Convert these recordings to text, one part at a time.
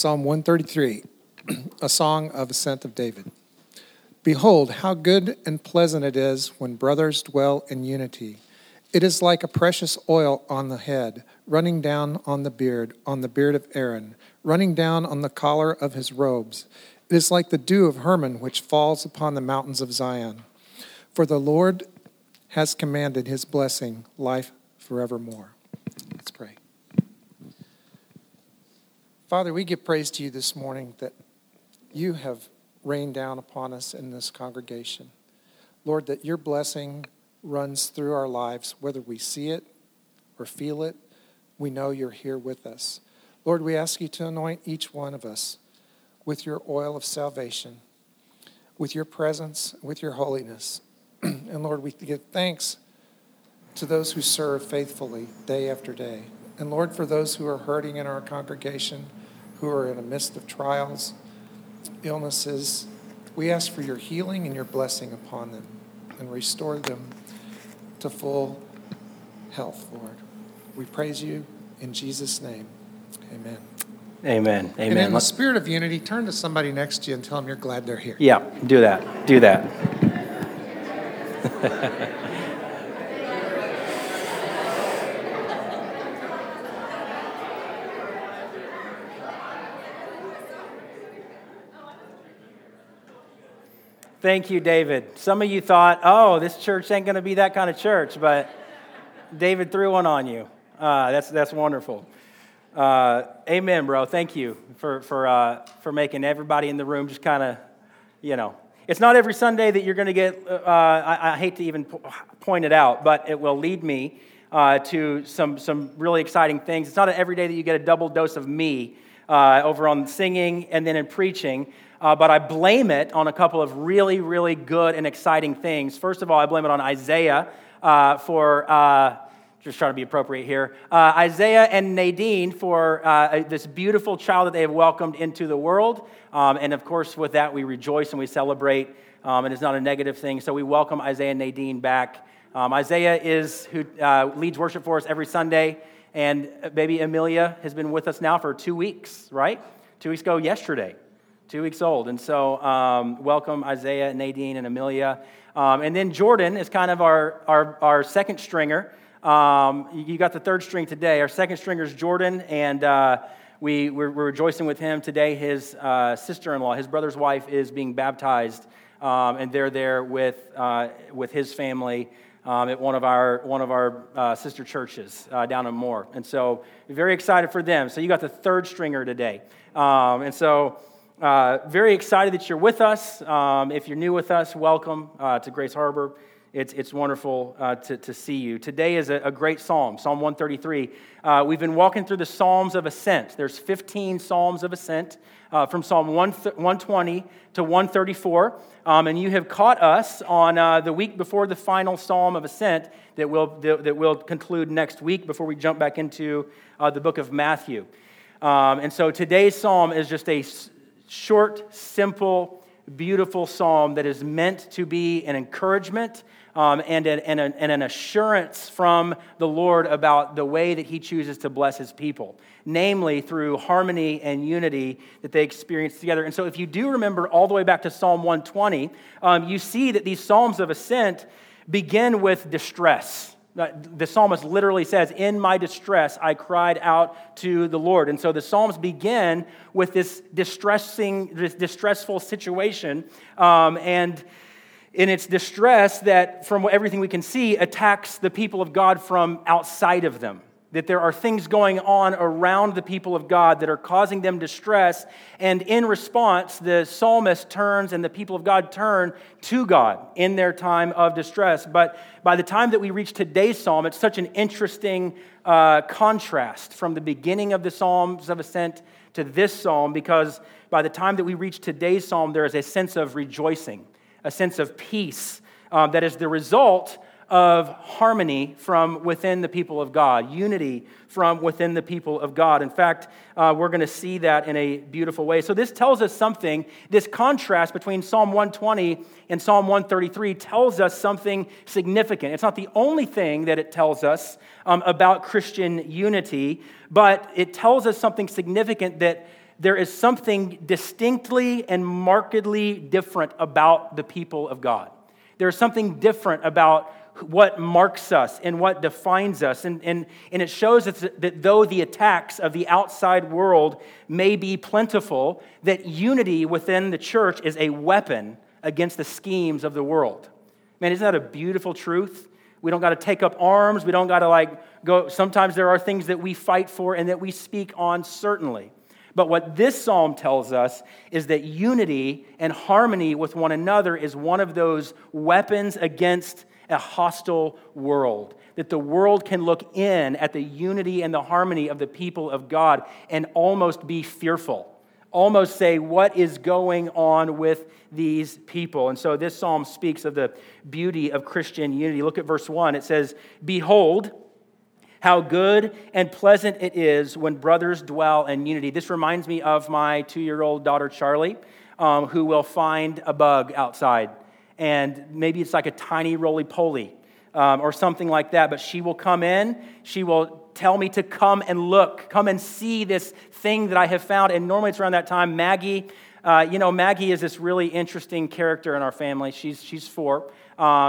Psalm 133, a song of ascent of David. Behold, how good and pleasant it is when brothers dwell in unity. It is like a precious oil on the head, running down on the beard of Aaron, running down on the collar of his robes. It is like the dew of Hermon, which falls upon the mountains of Zion. For the Lord has commanded his blessing, life forevermore. Let's pray. Father, we give praise to you this morning that you have rained down upon us in this congregation. Lord, that your blessing runs through our lives, whether we see it or feel it, we know you're here with us. Lord, we ask you to anoint each one of us with your oil of salvation, with your presence, with your holiness. And Lord, we give thanks to those who serve faithfully day after day. And Lord, for those who are hurting in our congregation, who are in the midst of trials, illnesses, we ask for your healing and your blessing upon them and restore them to full health, Lord. We praise you in Jesus' name. Amen. Amen. Amen. And in the spirit of unity, turn to somebody next to you and tell them you're glad they're here. Yeah, do that. Do that. Thank you, David. Some of you thought, oh, this church ain't going to be that kind of church, but David threw one on you. That's wonderful. Amen, bro. Thank you for making everybody in the room just kind of, you know. It's not every Sunday that you're going to get, I hate to even point it out, but it will lead me to some really exciting things. It's not every day that you get a double dose of me over on singing and then in preaching. But I blame it on a couple of really, really good and exciting things. First of all, I blame it on Isaiah for just trying to be appropriate here. Isaiah and Nadine for this beautiful child that they have welcomed into the world. And of course, with that, we rejoice and we celebrate. And it's not a negative thing. So we welcome Isaiah and Nadine back. Isaiah is who leads worship for us every Sunday. And baby Amelia has been with us now for 2 weeks, right? 2 weeks ago yesterday. 2 weeks old, and so welcome Isaiah, Nadine, and Amelia. And then Jordan is kind of our second stringer. You got the third string today. Our second stringer is Jordan, and we're rejoicing with him today. His sister-in-law, his brother's wife, is being baptized, and they're there with his family at one of our sister churches down in Moore. And so very excited for them. So you got the third stringer today, and so. Very excited that you're with us. If you're new with us, welcome to Grace Harbor. It's wonderful to see you. Today is a great psalm, Psalm 133. We've been walking through the Psalms of Ascent. There's 15 Psalms of Ascent from Psalm 120 to 134. And you have caught us on the week before the final Psalm of Ascent that will conclude next week before we jump back into the Book of Matthew. And so today's psalm is just a short, simple, beautiful psalm that is meant to be an encouragement and an assurance from the Lord about the way that he chooses to bless his people, namely through harmony and unity that they experience together. And so if you do remember all the way back to Psalm 120, you see that these Psalms of Ascent begin with distress. The psalmist literally says, in my distress, I cried out to the Lord. And so the Psalms begin with this distressful situation. And in its distress that, from everything we can see, attacks the people of God from outside of them. That there are things going on around the people of God that are causing them distress. And in response, the psalmist turns and the people of God turn to God in their time of distress. But by the time that we reach today's psalm, it's such an interesting contrast from the beginning of the Psalms of Ascent to this psalm, because by the time that we reach today's psalm, there is a sense of rejoicing, a sense of peace that is the result of harmony from within the people of God, unity from within the people of God. In fact, we're going to see that in a beautiful way. So this tells us something. This contrast between Psalm 120 and Psalm 133 tells us something significant. It's not the only thing that it tells us about Christian unity, but it tells us something significant that there is something distinctly and markedly different about the people of God. There's something different about what marks us and what defines us. And it shows that though the attacks of the outside world may be plentiful, that unity within the church is a weapon against the schemes of the world. Man, isn't that a beautiful truth? We don't got to take up arms. We don't got to go. Sometimes there are things that we fight for and that we speak on, certainly. But what this psalm tells us is that unity and harmony with one another is one of those weapons against a hostile world, that the world can look in at the unity and the harmony of the people of God and almost be fearful, almost say, what is going on with these people? And so this psalm speaks of the beauty of Christian unity. Look at verse 1. It says, "Behold, how good and pleasant it is when brothers dwell in unity." This reminds me of my 2-year-old daughter, Charlie, who will find a bug outside. And maybe it's like a tiny roly-poly or something like that. But she will come in. She will tell me to come and look, come and see this thing that I have found. And normally it's around that time. Maggie, Maggie is this really interesting character in our family. She's 4.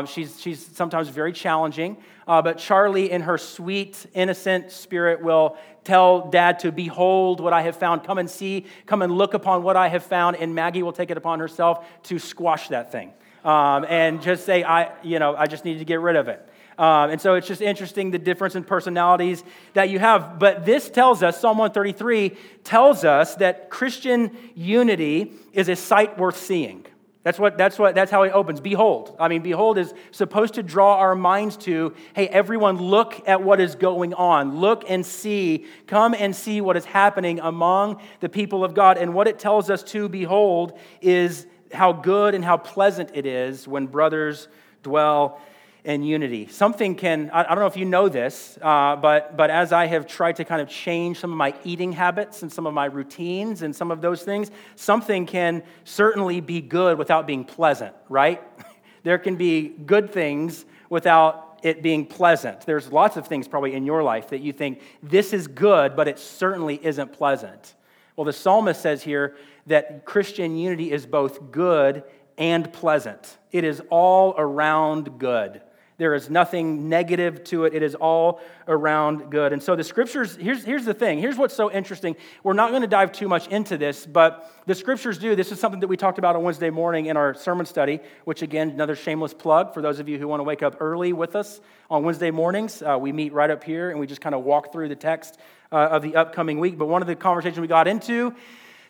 She's sometimes very challenging, but Charlie, in her sweet, innocent spirit, will tell Dad to behold what I have found, come and see, come and look upon what I have found, and Maggie will take it upon herself to squash that thing and just say, I just need to get rid of it. And so it's just interesting the difference in personalities that you have. But this tells us, Psalm 133 tells us that Christian unity is a sight worth seeing. That's how it opens. Behold. I mean, behold is supposed to draw our minds to, hey, everyone, look at what is going on. Look and see. Come and see what is happening among the people of God. And what it tells us to behold is how good and how pleasant it is when brothers dwell in unity. Something can, I don't know if you know this, but as I have tried to kind of change some of my eating habits and some of my routines and some of those things, something can certainly be good without being pleasant, right? There can be good things without it being pleasant. There's lots of things probably in your life that you think, this is good, but it certainly isn't pleasant. Well, the psalmist says here that Christian unity is both good and pleasant. It is all around good. There is nothing negative to it. It is all around good. And so the scriptures, here's the thing. Here's what's so interesting. We're not going to dive too much into this, but the scriptures do. This is something that we talked about on Wednesday morning in our sermon study, which again, another shameless plug for those of you who want to wake up early with us on Wednesday mornings. We meet right up here and we just kind of walk through the text of the upcoming week. But one of the conversations we got into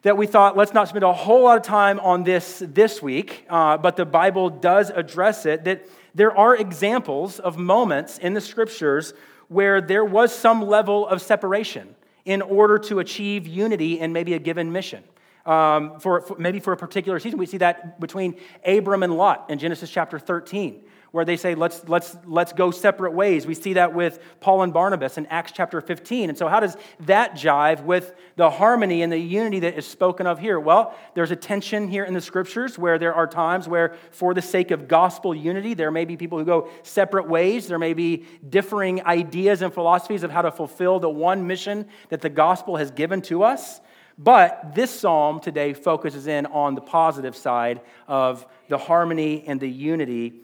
that we thought, let's not spend a whole lot of time on this week, but the Bible does address it, that there are examples of moments in the scriptures where there was some level of separation in order to achieve unity in maybe a given mission. For a particular season, we see that between Abram and Lot in Genesis chapter 13, where they say, let's go separate ways. We see that with Paul and Barnabas in Acts chapter 15. And so how does that jive with the harmony and the unity that is spoken of here? Well, there's a tension here in the scriptures where there are times where, for the sake of gospel unity, there may be people who go separate ways. There may be differing ideas and philosophies of how to fulfill the one mission that the gospel has given to us. But this psalm today focuses in on the positive side of the harmony and the unity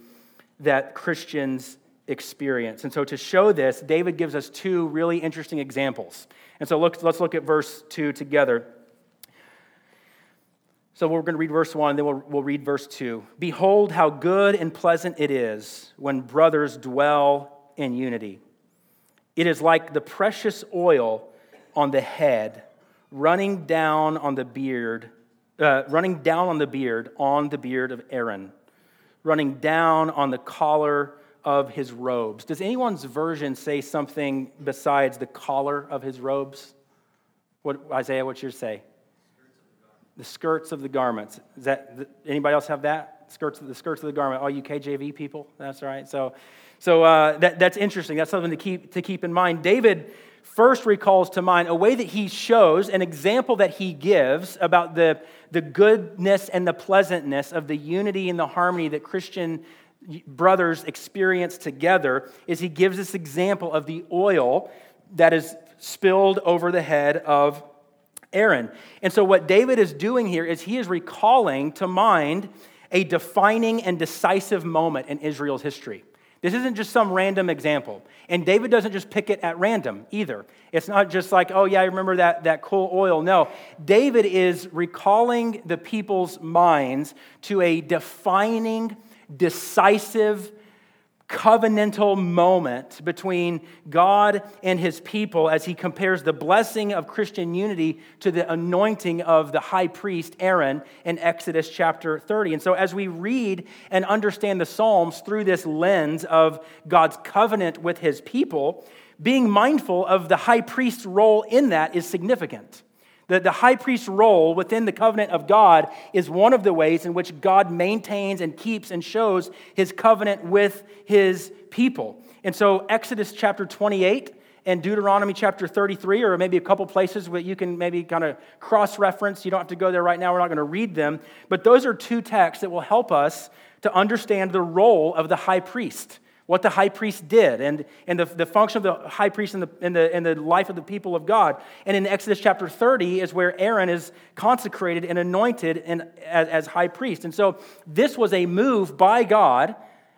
that Christians experience. And so to show this, David gives us 2 really interesting examples. And so let's look at verse 2 together. So we're going to read verse 1, then we'll read verse 2. "Behold, how good and pleasant it is when brothers dwell in unity. It is like the precious oil on the head, running down on the beard of Aaron, running down on the collar of his robes." Does anyone's version say something besides the collar of his robes? What, Isaiah, what's yours say? The skirts of the garments. Is that, anybody else have that? The skirts of the garment. All you KJV people, that's right. So that's interesting. That's something to keep in mind. David first recalls to mind a way that he shows, an example that he gives about the goodness and the pleasantness of the unity and the harmony that Christian brothers experience together, is he gives this example of the oil that is spilled over the head of Aaron. And so what David is doing here is he is recalling to mind a defining and decisive moment in Israel's history. This isn't just some random example. And David doesn't just pick it at random either. It's not just like, oh yeah, I remember that cool oil. No, David is recalling the people's minds to a defining, decisive, covenantal moment between God and his people as he compares the blessing of Christian unity to the anointing of the high priest Aaron in Exodus chapter 30. And so as we read and understand the Psalms through this lens of God's covenant with his people, being mindful of the high priest's role in that is significant. The high priest's role within the covenant of God is one of the ways in which God maintains and keeps and shows his covenant with his people. And so Exodus chapter 28 and Deuteronomy chapter 33, or maybe a couple places where you can maybe kind of cross-reference. You don't have to go there right now. We're not going to read them. But those are two texts that will help us to understand the role of the high priest, what the high priest did, and the function of the high priest in the life of the people of God. And in Exodus chapter 30 is where Aaron is consecrated and anointed as high priest. And so this was a move by God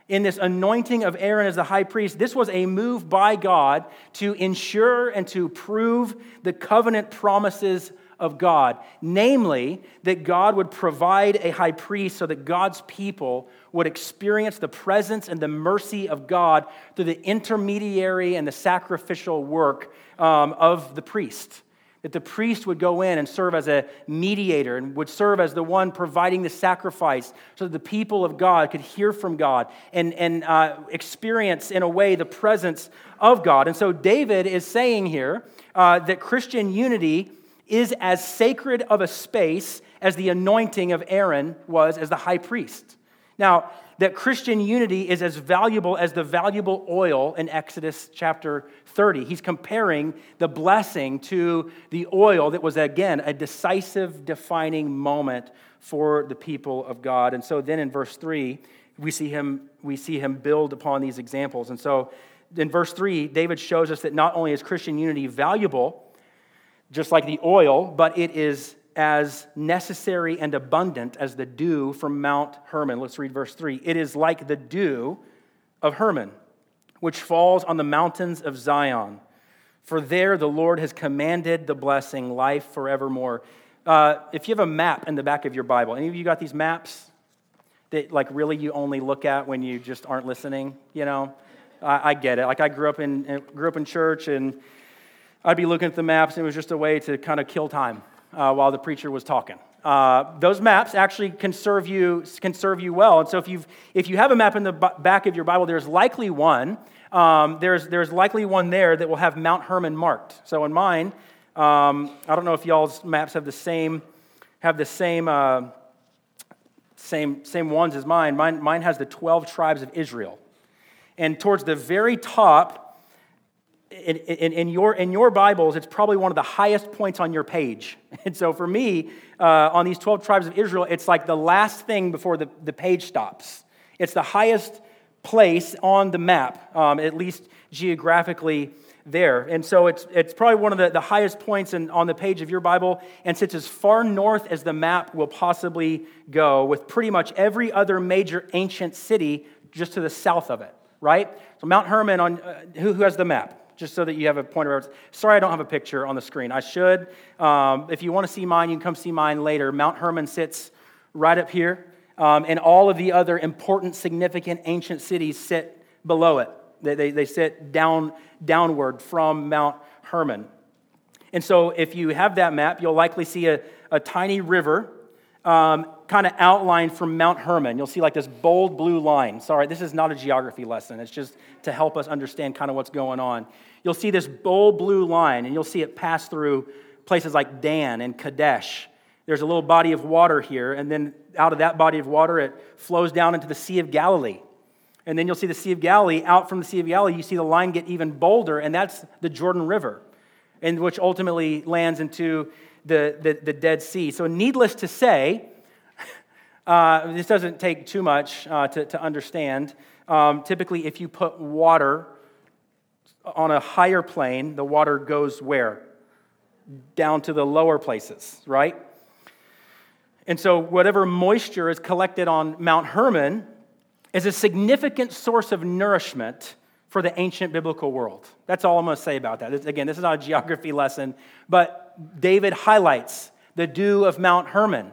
in this anointing of Aaron as the high priest. This was a move by God to ensure and to prove the covenant promises of God, namely that God would provide a high priest so that God's people would experience the presence and the mercy of God through the intermediary and the sacrificial work of the priest. That the priest would go in and serve as a mediator and would serve as the one providing the sacrifice so that the people of God could hear from God and experience, in a way, the presence of God. And so David is saying here that Christian unity is as sacred of a space as the anointing of Aaron was as the high priest. Now, that Christian unity is as valuable as the valuable oil in Exodus chapter 30. He's comparing the blessing to the oil that was, again, a decisive, defining moment for the people of God. And so then in verse 3, we see him build upon these examples. And so in verse 3, David shows us that not only is Christian unity valuable, just like the oil, but it is as necessary and abundant as the dew from Mount Hermon. Let's read verse 3. It is like the dew of Hermon, which falls on the mountains of Zion. For there the Lord has commanded the blessing, life forevermore. If you have a map in the back of your Bible, any of you got these maps that like really you only look at when you just aren't listening? You know, I get it. Like I grew up in church and I'd be looking at the maps, and it was just a way to kind of kill time while the preacher was talking. Those maps actually can serve you well. And so if you have a map in the back of your Bible, there's likely one. There's likely one there that will have Mount Hermon marked. So in mine, I don't know if y'all's maps have the same ones as mine. Mine has the 12 tribes of Israel, and towards the very top. In your Bibles, it's probably one of the highest points on your page. And so for me, on these 12 tribes of Israel, it's like the last thing before the page stops. It's the highest place on the map, at least geographically there. And so it's probably one of the highest points on the page of your Bible, and sits as far north as the map will possibly go, with pretty much every other major ancient city just to the south of it, right? So Mount Hermon, who has the map? Just so that you have a point of reference. Sorry, I don't have a picture on the screen. I should. If you want to see mine, you can come see mine later. Mount Hermon sits right up here, and all of the other important, significant ancient cities sit below it. They sit downward from Mount Hermon. And so if you have that map, you'll likely see a tiny river kind of outlined from Mount Hermon. You'll see like this bold blue line. Sorry, this is not a geography lesson. It's just to help us understand kind of what's going on. You'll see this bold blue line, and you'll see it pass through places like Dan and Kadesh. There's a little body of water here, and then out of that body of water, it flows down into the Sea of Galilee. And then you'll see the Sea of Galilee. Out from the Sea of Galilee, you see the line get even bolder, and that's the Jordan River, and which ultimately lands into the Dead Sea. So needless to say, this doesn't take too much to understand. Typically, if you put water on a higher plane, the water goes where? down to the lower places, right? And so whatever moisture is collected on Mount Hermon is a significant source of nourishment for the ancient biblical world. That's all I'm going to say about that. Again, this is not a geography lesson, but David highlights the dew of Mount Hermon.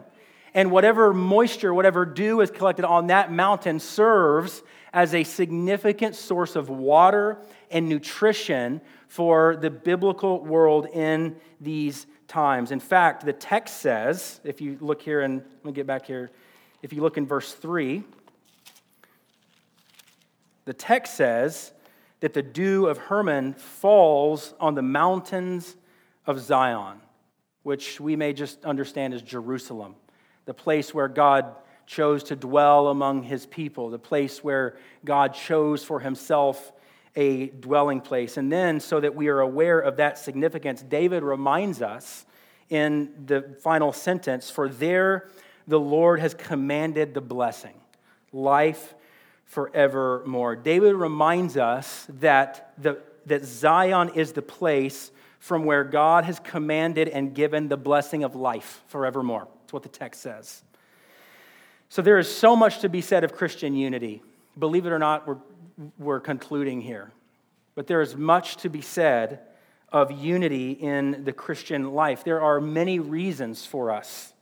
And whatever moisture, whatever dew is collected on that mountain serves as a significant source of water and nutrition for the biblical world in these times. In fact, the text says, if you look here, and let me get back here, if you look in verse 3, the text says that the dew of Hermon falls on the mountains of Zion, which we may just understand as Jerusalem, the place where God chose to dwell among his people, the place where God chose for himself a dwelling place. And then, so that we are aware of that significance, David reminds us in the final sentence, for there the Lord has commanded the blessing, life forevermore. David reminds us that Zion is the place from where God has commanded and given the blessing of life forevermore. That's what the text says. So there is so much to be said of Christian unity. Believe it or not, we're concluding here. But there is much to be said of unity in the Christian life. There are many reasons for us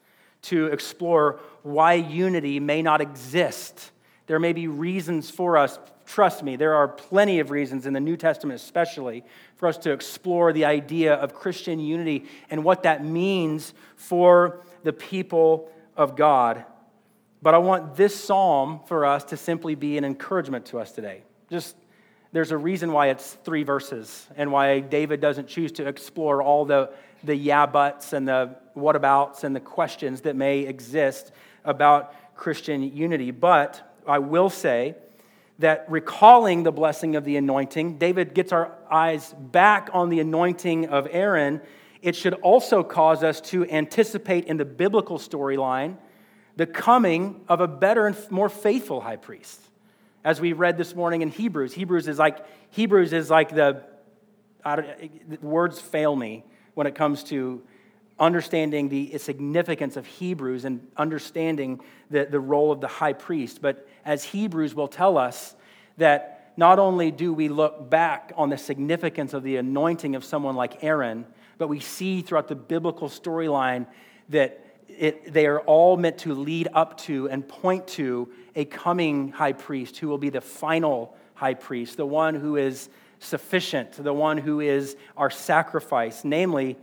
to explore why unity may not exist. There may be reasons for us, trust me, there are plenty of reasons in the New Testament especially for us to explore the idea of Christian unity and what that means for the people of God. But I want this psalm for us to simply be an encouragement to us today. Just, there's a reason why it's 3 verses and why David doesn't choose to explore all the yeah buts and the what abouts and the questions that may exist about Christian unity. But I will say that recalling the blessing of the anointing, David gets our eyes back on the anointing of Aaron. It should also cause us to anticipate in the biblical storyline the coming of a better and more faithful high priest. As we read this morning in Hebrews, Hebrews is like words fail me when it comes to understanding the significance of Hebrews and understanding the role of the high priest. But as Hebrews will tell us, that not only do we look back on the significance of the anointing of someone like Aaron, but we see throughout the biblical storyline that they are all meant to lead up to and point to a coming high priest who will be the final high priest, the one who is sufficient, the one who is our sacrifice, namely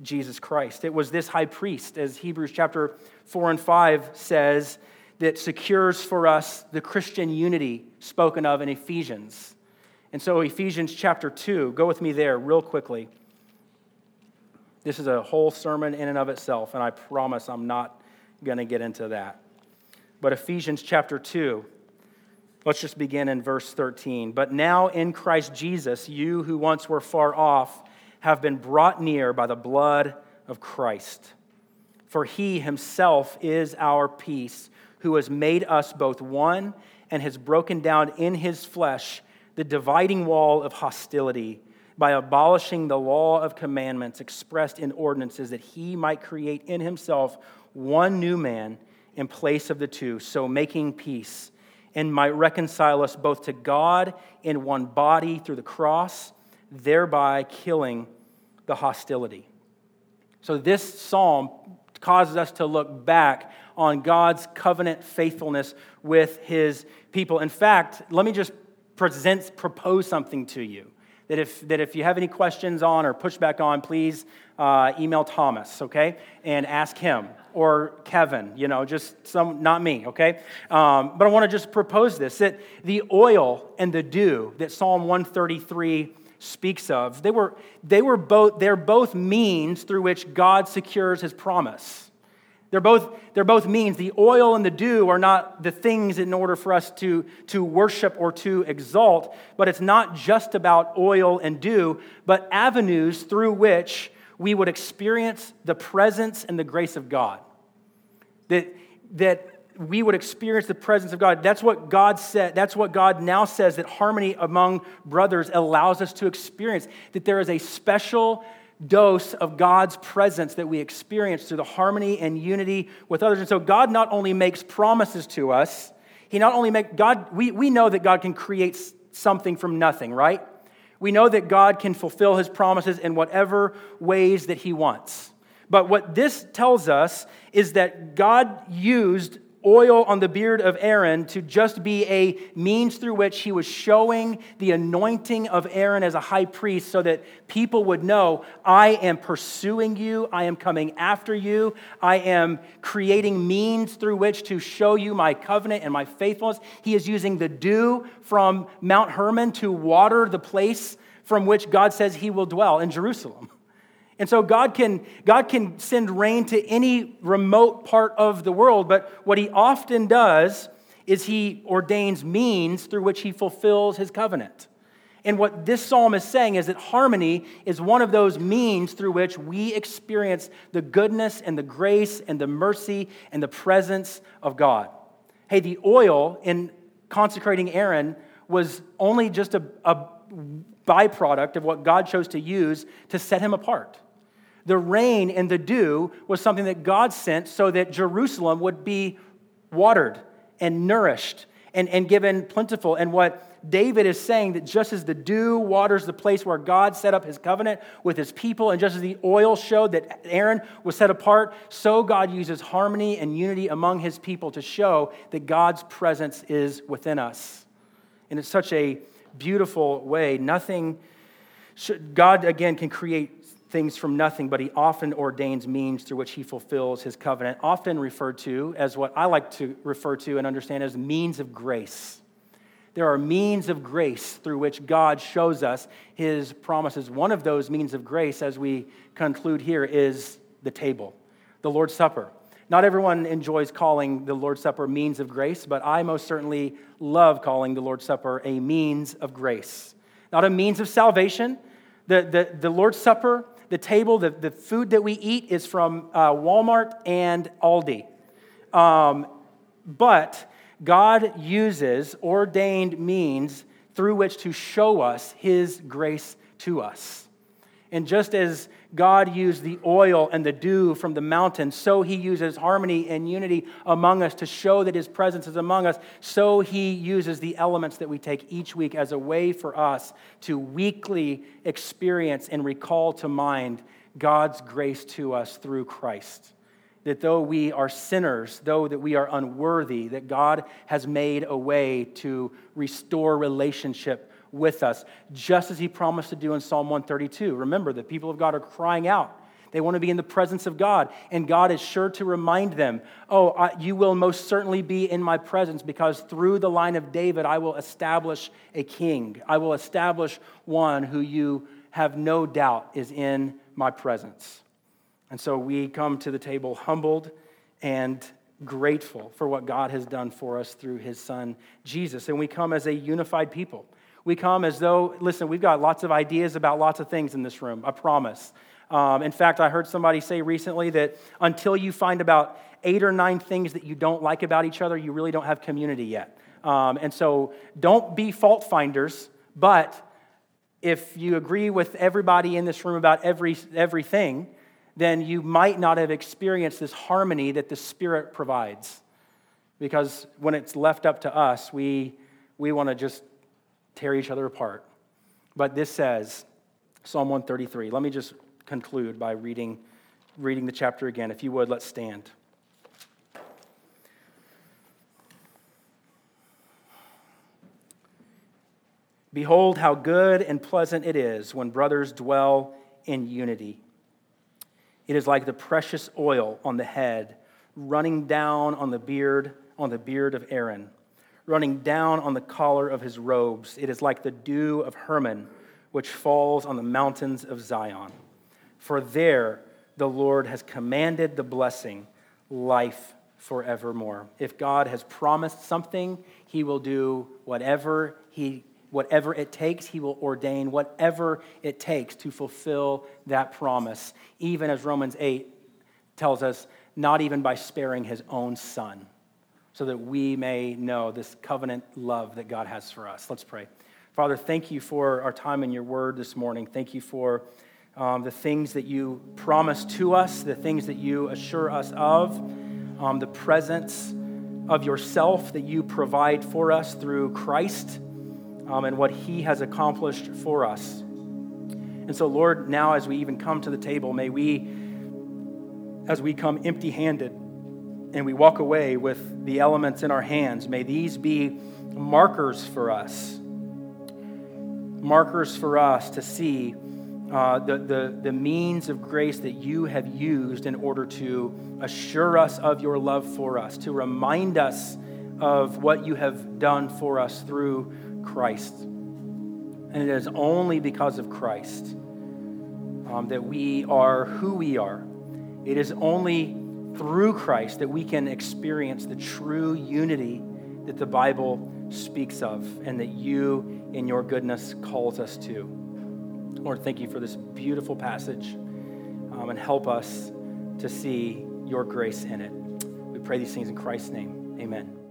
Jesus Christ. It was this high priest, as Hebrews chapter 4 and 5 says, that secures for us the Christian unity spoken of in Ephesians. And so Ephesians chapter 2, go with me there real quickly. This is a whole sermon in and of itself, and I promise I'm not going to get into that. But Ephesians chapter 2, let's just begin in verse 13. But now in Christ Jesus, you who once were far off have been brought near by the blood of Christ. For he himself is our peace, who has made us both one and has broken down in his flesh the dividing wall of hostility, by abolishing the law of commandments expressed in ordinances, that he might create in himself one new man in place of the two, so making peace, and might reconcile us both to God in one body through the cross, thereby killing the hostility. So this psalm causes us to look back on God's covenant faithfulness with his people. In fact, let me just propose something to you. That if you have any questions on or pushback on, please email Thomas, okay, and ask him or Kevin. Just some, not me, okay. But I want to just propose this: that the oil and the dew that Psalm 133 speaks of, they're both means through which God secures his promise. They're both means. The oil and the dew are not the things in order for us to worship or to exalt, but it's not just about oil and dew, but avenues through which we would experience the presence and the grace of God. That we would experience the presence of God. That's what God said. That's what God now says, that harmony among brothers allows us to experience, that there is a special dose of God's presence that we experience through the harmony and unity with others. And so God not only makes promises to us, we know that God can create something from nothing, right? We know that God can fulfill his promises in whatever ways that he wants. But what this tells us is that God used oil on the beard of Aaron to just be a means through which he was showing the anointing of Aaron as a high priest so that people would know, I am pursuing you, I am coming after you, I am creating means through which to show you my covenant and my faithfulness. He is using the dew from Mount Hermon to water the place from which God says he will dwell in Jerusalem. And so God can send rain to any remote part of the world, but what he often does is he ordains means through which he fulfills his covenant. And what this psalm is saying is that harmony is one of those means through which we experience the goodness and the grace and the mercy and the presence of God. Hey, the oil in consecrating Aaron was only just a byproduct of what God chose to use to set him apart. The rain and the dew was something that God sent so that Jerusalem would be watered and nourished and given plentiful. And what David is saying, that just as the dew waters the place where God set up his covenant with his people, and just as the oil showed that Aaron was set apart, so God uses harmony and unity among his people to show that God's presence is within us. And it's such a beautiful way. God, again, can create things from nothing, but he often ordains means through which he fulfills his covenant, often referred to as what I like to refer to and understand as means of grace. There are means of grace through which God shows us his promises. One of those means of grace, as we conclude here, is the table, the Lord's Supper. Not everyone enjoys calling the Lord's Supper means of grace, but I most certainly love calling the Lord's Supper a means of grace. Not a means of salvation. The Lord's Supper, the table, the food that we eat is from Walmart and Aldi. But God uses ordained means through which to show us his grace to us. And just as God used the oil and the dew from the mountain, so he uses harmony and unity among us to show that his presence is among us. So he uses the elements that we take each week as a way for us to weekly experience and recall to mind God's grace to us through Christ. That though we are sinners, though that we are unworthy, that God has made a way to restore relationship with us, just as he promised to do in Psalm 132. Remember, the people of God are crying out. They want to be in the presence of God, and God is sure to remind them, you will most certainly be in my presence, because through the line of David, I will establish a king. I will establish one who you have no doubt is in my presence. And so we come to the table humbled and grateful for what God has done for us through his son, Jesus. And we come as a unified people. We come as though, listen, we've got lots of ideas about lots of things in this room, I promise. In fact, I heard somebody say recently that until you find about 8 or 9 things that you don't like about each other, you really don't have community yet. And so don't be fault finders, but if you agree with everybody in this room about everything, then you might not have experienced this harmony that the Spirit provides. Because when it's left up to us, we want to just tear each other apart. But this says, Psalm 133. Let me just conclude by reading the chapter again. If you would, let's stand. Behold, how good and pleasant it is when brothers dwell in unity. It is like the precious oil on the head, running down on the beard of Aaron, running down on the collar of his robes. It is like the dew of Hermon, which falls on the mountains of Zion. For there the Lord has commanded the blessing, life forevermore. If God has promised something, he will do whatever it takes. He will ordain whatever it takes to fulfill that promise, even as Romans 8 tells us, not even by sparing his own son, so that we may know this covenant love that God has for us. Let's pray. Father, thank you for our time in your word this morning. Thank you for the things that you promise to us, the things that you assure us of, the presence of yourself that you provide for us through Christ, and what he has accomplished for us. And so, Lord, now as we even come to the table, may we, as we come empty-handed and we walk away with the elements in our hands, may these be markers for us to see the means of grace that you have used in order to assure us of your love for us, to remind us of what you have done for us through Christ. And it is only because of Christ that we are who we are. It is only through Christ that we can experience the true unity that the Bible speaks of and that you in your goodness calls us to. Lord, thank you for this beautiful passage, and help us to see your grace in it. We pray these things in Christ's name. Amen.